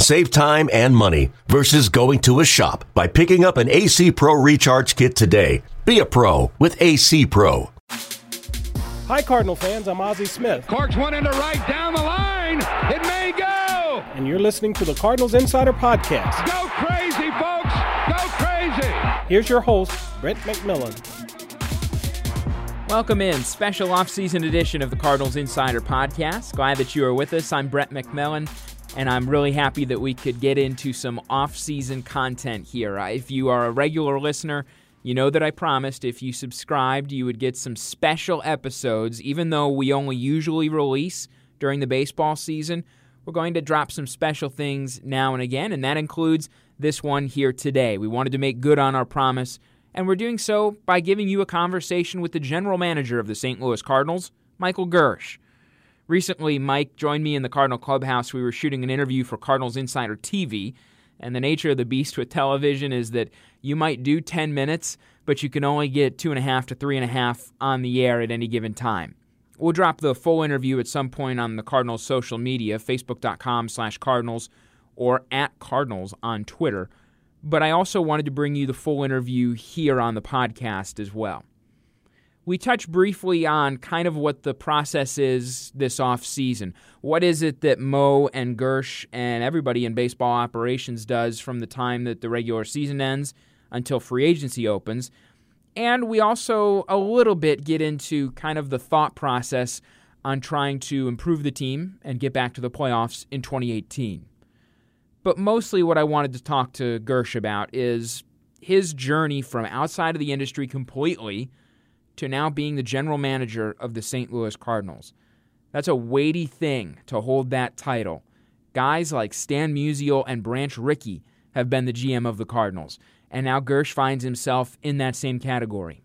Save time and money versus going to a shop by picking up an AC Pro Recharge Kit today. Be a pro with AC Pro. Hi, Cardinal fans. I'm Ozzie Smith. Corks one into right down the line. It may go. And you're listening to the Cardinals Insider Podcast. Go crazy, folks. Go crazy. Here's your host, Brett McMillan. Welcome in, special off-season edition of the Cardinals Insider Podcast. Glad that you are with us. I'm Brett McMillan. And I'm really happy that we could get into some off-season content here. If you are a regular listener, you know that I promised if you subscribed, you would get some special episodes. Even though we only usually release during the baseball season, we're going to drop some special things now and again, and that includes this one here today. We wanted to make good on our promise, and we're doing so by giving you a conversation with the general manager of the St. Louis Cardinals, Michael Girsch. Recently, Mike joined me in the Cardinal Clubhouse. We were shooting an interview for Cardinals Insider TV, and the nature of the beast with television is that you might do 10 minutes, but you can only get 2.5 to 3.5 on the air at any given time. We'll drop the full interview at some point on the Cardinals' social media, facebook.com/Cardinals, or @Cardinals on Twitter. But I also wanted to bring you the full interview here on the podcast as well. We touch briefly on kind of what the process is this offseason. What is it that Mo and Girsch and everybody in baseball operations does from the time that the regular season ends until free agency opens? And we also a little bit get into kind of the thought process on trying to improve the team and get back to the playoffs in 2018. But mostly what I wanted to talk to Girsch about is his journey from outside of the industry completely to now being the general manager of the St. Louis Cardinals. That's a weighty thing to hold that title. Guys like Stan Musial and Branch Rickey have been the GM of the Cardinals, and now Girsch finds himself in that same category.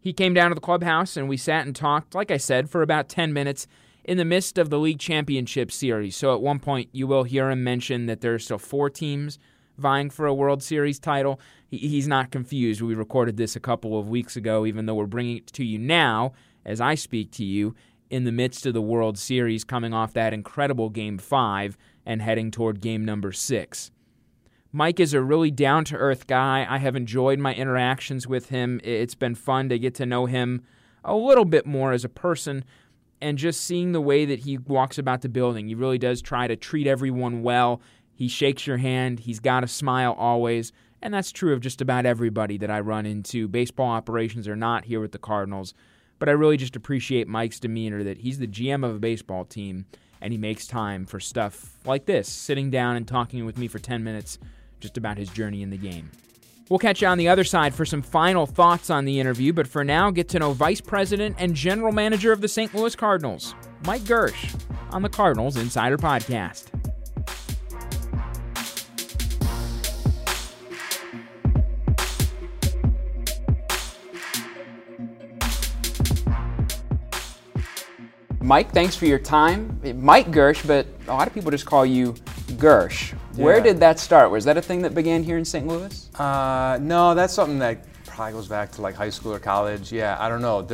He came down to the clubhouse, and we sat and talked, like I said, for about 10 minutes in the midst of the league championship series. So at one point, you will hear him mention that there are still 4 teams vying for a World Series title. He's not confused. We recorded this a couple of weeks ago, even though we're bringing it to you now as I speak to you in the midst of the World Series, coming off that incredible Game 5 and heading toward Game number 6. Mike is a really down-to-earth guy. I have enjoyed my interactions with him. It's been fun to get to know him a little bit more as a person and just seeing the way that he walks about the building. He really does try to treat everyone well. He shakes your hand. He's got a smile always. And that's true of just about everybody that I run into, baseball operations or not, here with the Cardinals. But I really just appreciate Mike's demeanor that he's the GM of a baseball team, and he makes time for stuff like this, sitting down and talking with me for 10 minutes just about his journey in the game. We'll catch you on the other side for some final thoughts on the interview. But for now, get to know Vice President and General Manager of the St. Louis Cardinals, Mike Girsch, on the Cardinals Insider Podcast. Mike, thanks for your time. Mike Girsch, but a lot of people just call you Girsch. Where did that start? Was that a thing that began here in St. Louis? No, that's something that probably goes back to like high school or college. Yeah, I don't know.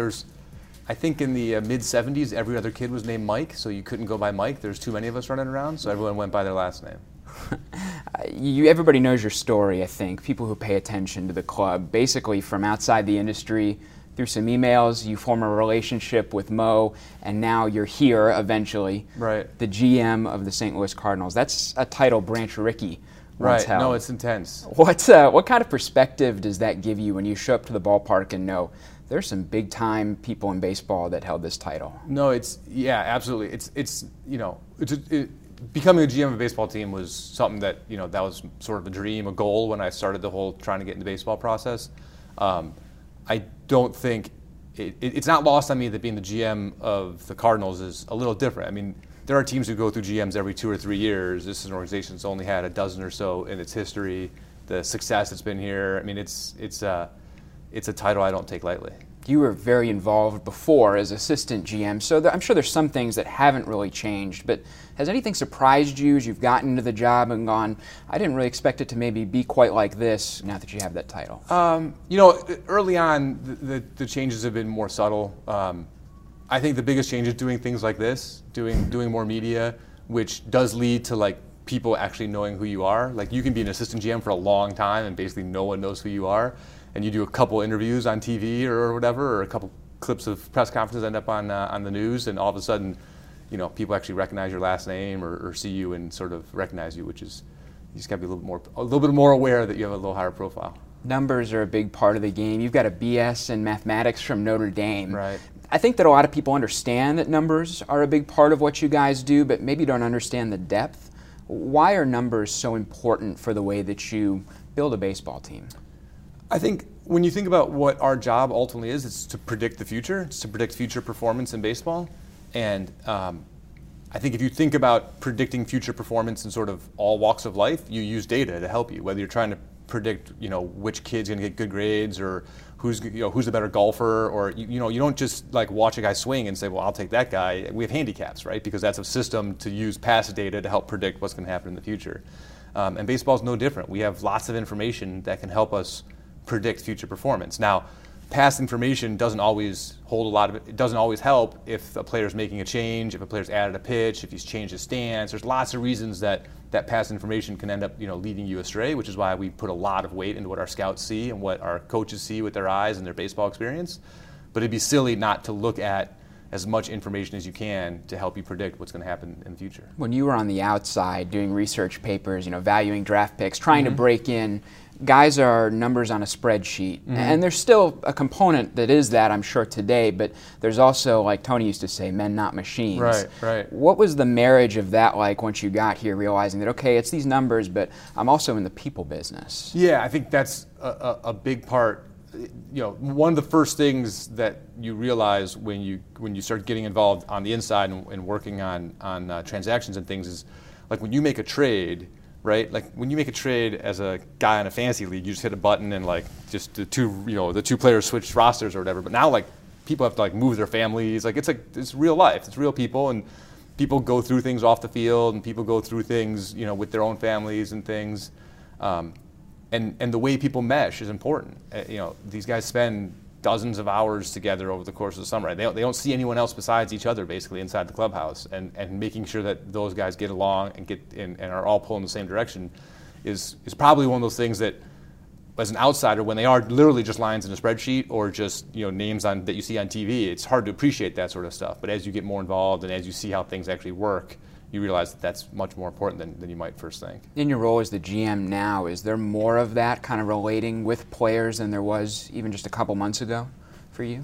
I think in the mid-'70s, every other kid was named Mike, so you couldn't go by Mike. There's too many of us running around, so everyone went by their last name. Everybody knows your story, I think. People who pay attention to the club, basically from outside the industry, through some emails, you form a relationship with Mo, and now you're here eventually, right? The GM of the St. Louis Cardinals. That's a title Branch Rickey once held. Right, no, it's intense. What kind of perspective does that give you when you show up to the ballpark and know there's some big-time people in baseball that held this title? No, absolutely. Becoming a GM of a baseball team was something that, that was sort of a dream, a goal when I started the whole trying to get into baseball process. I don't think it's not lost on me that being the GM of the Cardinals is a little different. I mean, there are teams who go through GMs every 2 or 3 years. This is an organization that's only had a dozen or so in its history. The success that's been here, I mean, it's a title I don't take lightly. you were very involved before as assistant GM, so I'm sure there's some things that haven't really changed, but has anything surprised you as you've gotten into the job and gone, I didn't really expect it to maybe be quite like this now that you have that title? You know, early on, the changes have been more subtle. I think the biggest change is doing things like this, doing more media, which does lead to like people actually knowing who you are. Like, you can be an assistant GM for a long time and basically no one knows who you are. And you do a couple interviews on TV or whatever, or a couple clips of press conferences end up on the news, and all of a sudden, you know, people actually recognize your last name or see you and sort of recognize you, which is, you just got to be a little bit more aware that you have a little higher profile. Numbers are a big part of the game. You've got a BS in mathematics from Notre Dame. Right. I think that a lot of people understand that numbers are a big part of what you guys do, but maybe don't understand the depth. Why are numbers so important for the way that you build a baseball team? I think when you think about what our job ultimately is, it's to predict the future. It's to predict future performance in baseball. And I think if you think about predicting future performance in sort of all walks of life, you use data to help you. Whether you're trying to predict, you know, which kid's going to get good grades, or who's, you know, who's the better golfer, or you know, you don't just like watch a guy swing and say, well, I'll take that guy. We have handicaps, right? Because that's a system to use past data to help predict what's going to happen in the future. And baseball's no different. We have lots of information that can help us predict future performance. Now, past information doesn't always hold a lot of it. It doesn't always help if a player's making a change, if a player's added a pitch, if he's changed his stance. There's lots of reasons that that past information can end up, you know, leading you astray, which is why we put a lot of weight into what our scouts see and what our coaches see with their eyes and their baseball experience. But it'd be silly not to look at as much information as you can to help you predict what's going to happen in the future. When you were on the outside doing research papers, you know, valuing draft picks, trying to break in, guys are numbers on a spreadsheet. And there's still a component that is that, I'm sure, today, but there's also, like Tony used to say, men not machines. Right, right. What was the marriage of that like once you got here, realizing that, okay, it's these numbers, but I'm also in the people business? Yeah, I think that's a big part. You know, one of the first things that you realize when you start getting involved on the inside and working on transactions and things is, like, when you make a trade, right? Like, when you make a trade as a guy in a fantasy league, you just hit a button and like just the two players switch rosters or whatever. But now, like, people have to like move their families. Like it's real life. It's real people, and people go through things off the field, and people go through things, you know, with their own families and things. And the way people mesh is important. You know, these guys spend dozens of hours together over the course of the summer. They don't see anyone else besides each other, basically, inside the clubhouse. And making sure that those guys get along and are all pulling the same direction is probably one of those things that, as an outsider, when they are literally just lines in a spreadsheet or just, you know, names on that you see on TV, it's hard to appreciate that sort of stuff. But as you get more involved and as you see how things actually work, you realize that that's much more important than you might first think. In your role as the GM now, is there more of that kind of relating with players than there was even just a couple months ago for you?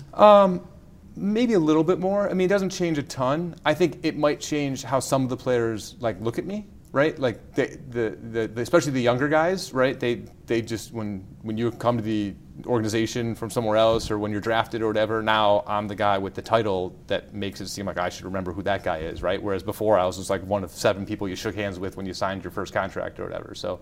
Maybe a little bit more. I mean, it doesn't change a ton. I think it might change how some of the players like look at me, right? Like the especially the younger guys, right? They just when you come to the organization from somewhere else, or when you're drafted or whatever, now I'm the guy with the title that makes it seem like I should remember who that guy is, right? Whereas before I was just like one of 7 people you shook hands with when you signed your first contract or whatever. So,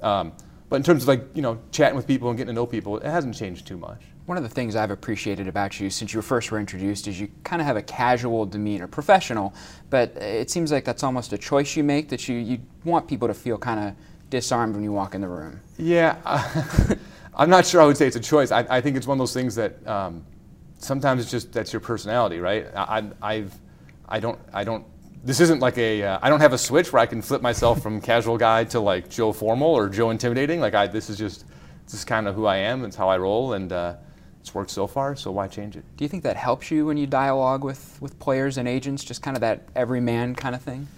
but in terms of, like, you know, chatting with people and getting to know people, it hasn't changed too much. One of the things I've appreciated about you since you first were introduced is you kind of have a casual demeanor, professional, but it seems like that's almost a choice you make, that you want people to feel kind of disarmed when you walk in the room. Yeah. I'm not sure I would say it's a choice. I think it's one of those things that sometimes it's just, that's your personality, right? This isn't like I don't have a switch where I can flip myself from casual guy to like Joe formal or Joe intimidating. Like, this is kind of who I am. It's how I roll, and it's worked so far, so why change it? Do you think that helps you when you dialogue with players and agents, just kind of that everyman kind of thing?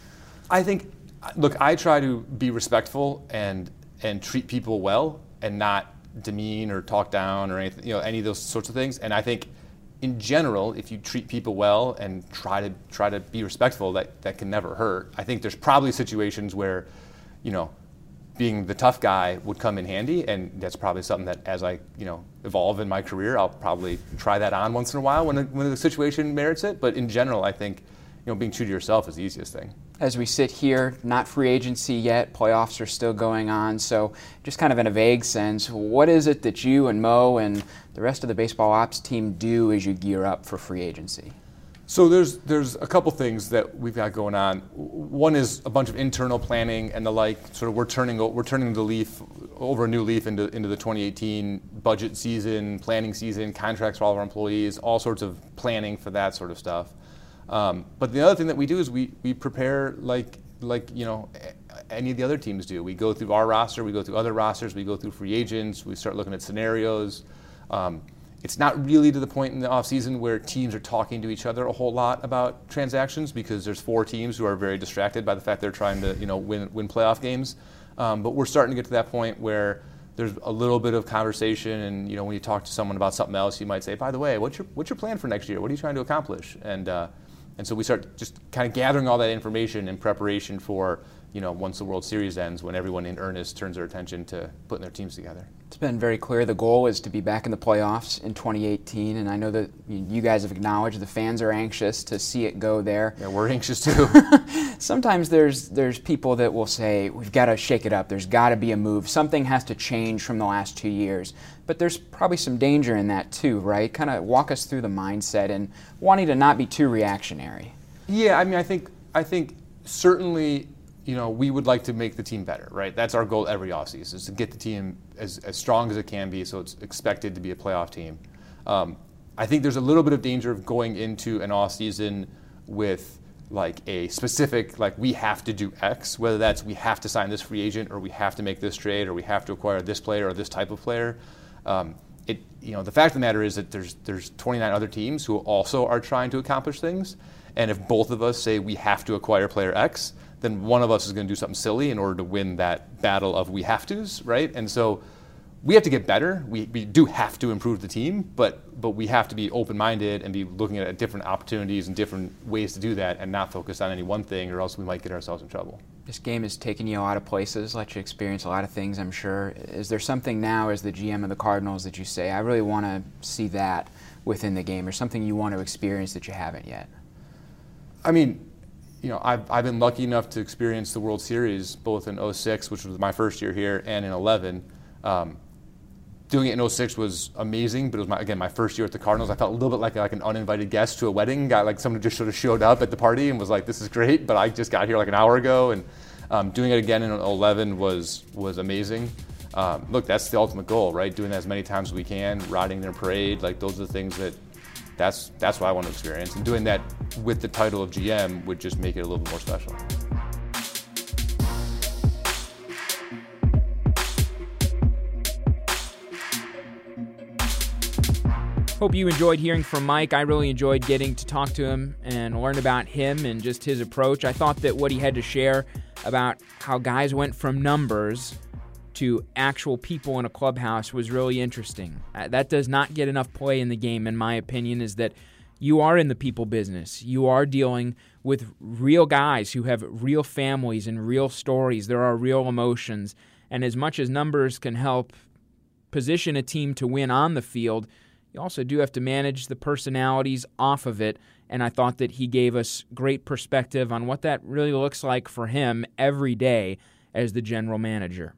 I think, look, I try to be respectful and treat people well and not demean or talk down or anything, you know, any of those sorts of things. And I think in general, if you treat people well and try to be respectful, that can never hurt. I think there's probably situations where, you know, being the tough guy would come in handy, and that's probably something that, as I, you know, evolve in my career, I'll probably try that on once in a while when the situation merits it. But in general, I think, being true to yourself is the easiest thing. As we sit here, not free agency yet, playoffs are still going on, so just kind of in a vague sense, what is it that you and Mo and the rest of the baseball ops team do as you gear up for free agency? So there's a couple things that we've got going on. One is a bunch of internal planning and the like. Sort of we're turning the leaf over, a new leaf into the 2018 budget season, planning season, contracts for all of our employees, all sorts of planning for that sort of stuff. But the other thing that we do is we prepare like any of the other teams do. We go through our roster, we go through other rosters, we go through free agents, we start looking at scenarios. It's not really to the point in the offseason where teams are talking to each other a whole lot about transactions, because there's four teams who are very distracted by the fact they're trying to win playoff games. But we're starting to get to that point where there's a little bit of conversation, and when you talk to someone about something else, you might say, by the way, what's your plan for next year? What are you trying to accomplish? And so we start just kind of gathering all that information in preparation for once the World Series ends, when everyone in earnest turns their attention to putting their teams together. It's been very clear the goal is to be back in the playoffs in 2018, and I know that you guys have acknowledged the fans are anxious to see it go there. Yeah, we're anxious too. Sometimes there's people that will say, we've got to shake it up, there's got to be a move, something has to change from the last 2 years. But there's probably some danger in that too, right? Kind of walk us through the mindset and wanting to not be too reactionary. Yeah, I think certainly we would like to make the team better, right? That's our goal every offseason, is to get the team as strong as it can be, so it's expected to be a playoff team. I think there's a little bit of danger of going into an offseason with a specific, we have to do X, whether that's we have to sign this free agent, or we have to make this trade, or we have to acquire this player or this type of player. The fact of the matter is that there's 29 other teams who also are trying to accomplish things, and if both of us say we have to acquire player X, then one of us is going to do something silly in order to win that battle of we have to's, right? And so we have to get better. We do have to improve the team, but we have to be open-minded and be looking at different opportunities and different ways to do that, and not focus on any one thing, or else we might get ourselves in trouble. This game has taken you a lot of places, let you experience a lot of things, I'm sure. Is there something now as the GM of the Cardinals that you say, I really want to see that within the game, or something you want to experience that you haven't yet? I mean, I've been lucky enough to experience the World Series both in 06, which was my first year here, and in 11. Doing it in 06 was amazing, but it was my first year at the Cardinals. I felt a little bit like an uninvited guest to a wedding. Got someone who just sort of showed up at the party and was like, "This is great," but I just got here an hour ago. And doing it again in 11 was amazing. Look, that's the ultimate goal, right? Doing that as many times as we can, riding their parade. Those are the things that. That's what I want to experience, and doing that with the title of GM would just make it a little bit more special. Hope you enjoyed hearing from Mike. I really enjoyed getting to talk to him and learn about him and just his approach. I thought that what he had to share about how guys went from numbers to actual people in a clubhouse was really interesting. That does not get enough play in the game, in my opinion, is that you are in the people business. You are dealing with real guys who have real families and real stories. There are real emotions. And as much as numbers can help position a team to win on the field, you also do have to manage the personalities off of it. And I thought that he gave us great perspective on what that really looks like for him every day as the general manager.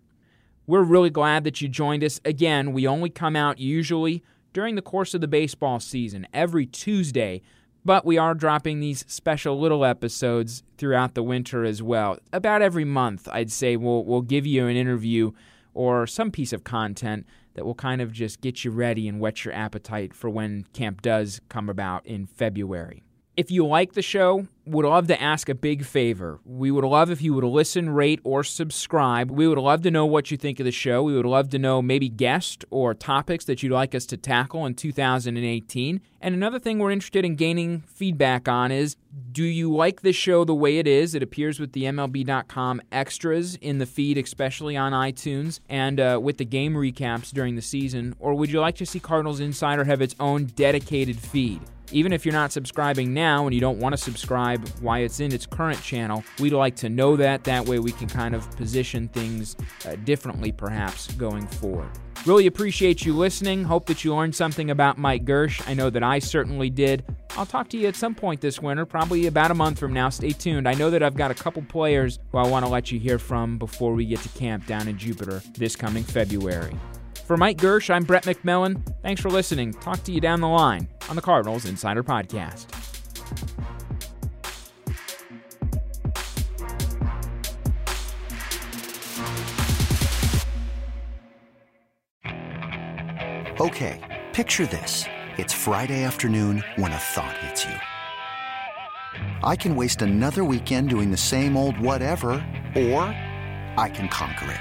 We're really glad that you joined us. Again, we only come out usually during the course of the baseball season, every Tuesday, but we are dropping these special little episodes throughout the winter as well. About every month, I'd say, we'll give you an interview or some piece of content that will kind of just get you ready and whet your appetite for when camp does come about in February. If you like the show, would love to ask a big favor. We would love if you would listen, rate, or subscribe. We would love to know what you think of the show. We would love to know maybe guests or topics that you'd like us to tackle in 2018. And another thing we're interested in gaining feedback on is, do you like this show the way it is? It appears with the MLB.com extras in the feed, especially on iTunes, and with the game recaps during the season. Or would you like to see Cardinals Insider have its own dedicated feed? Even if you're not subscribing now and you don't want to subscribe while it's in its current channel, we'd like to know that. That way we can kind of position things differently perhaps going forward. Really appreciate you listening. Hope that you learned something about Mike Girsch. I know that I certainly did. I'll talk to you at some point this winter, probably about a month from now. Stay tuned. I know that I've got a couple players who I want to let you hear from before we get to camp down in Jupiter this coming February. For Mike Girsch, I'm Brett McMillan. Thanks for listening. Talk to you down the line on the Cardinals Insider Podcast. Okay, picture this. It's Friday afternoon when a thought hits you. I can waste another weekend doing the same old whatever, or I can conquer it.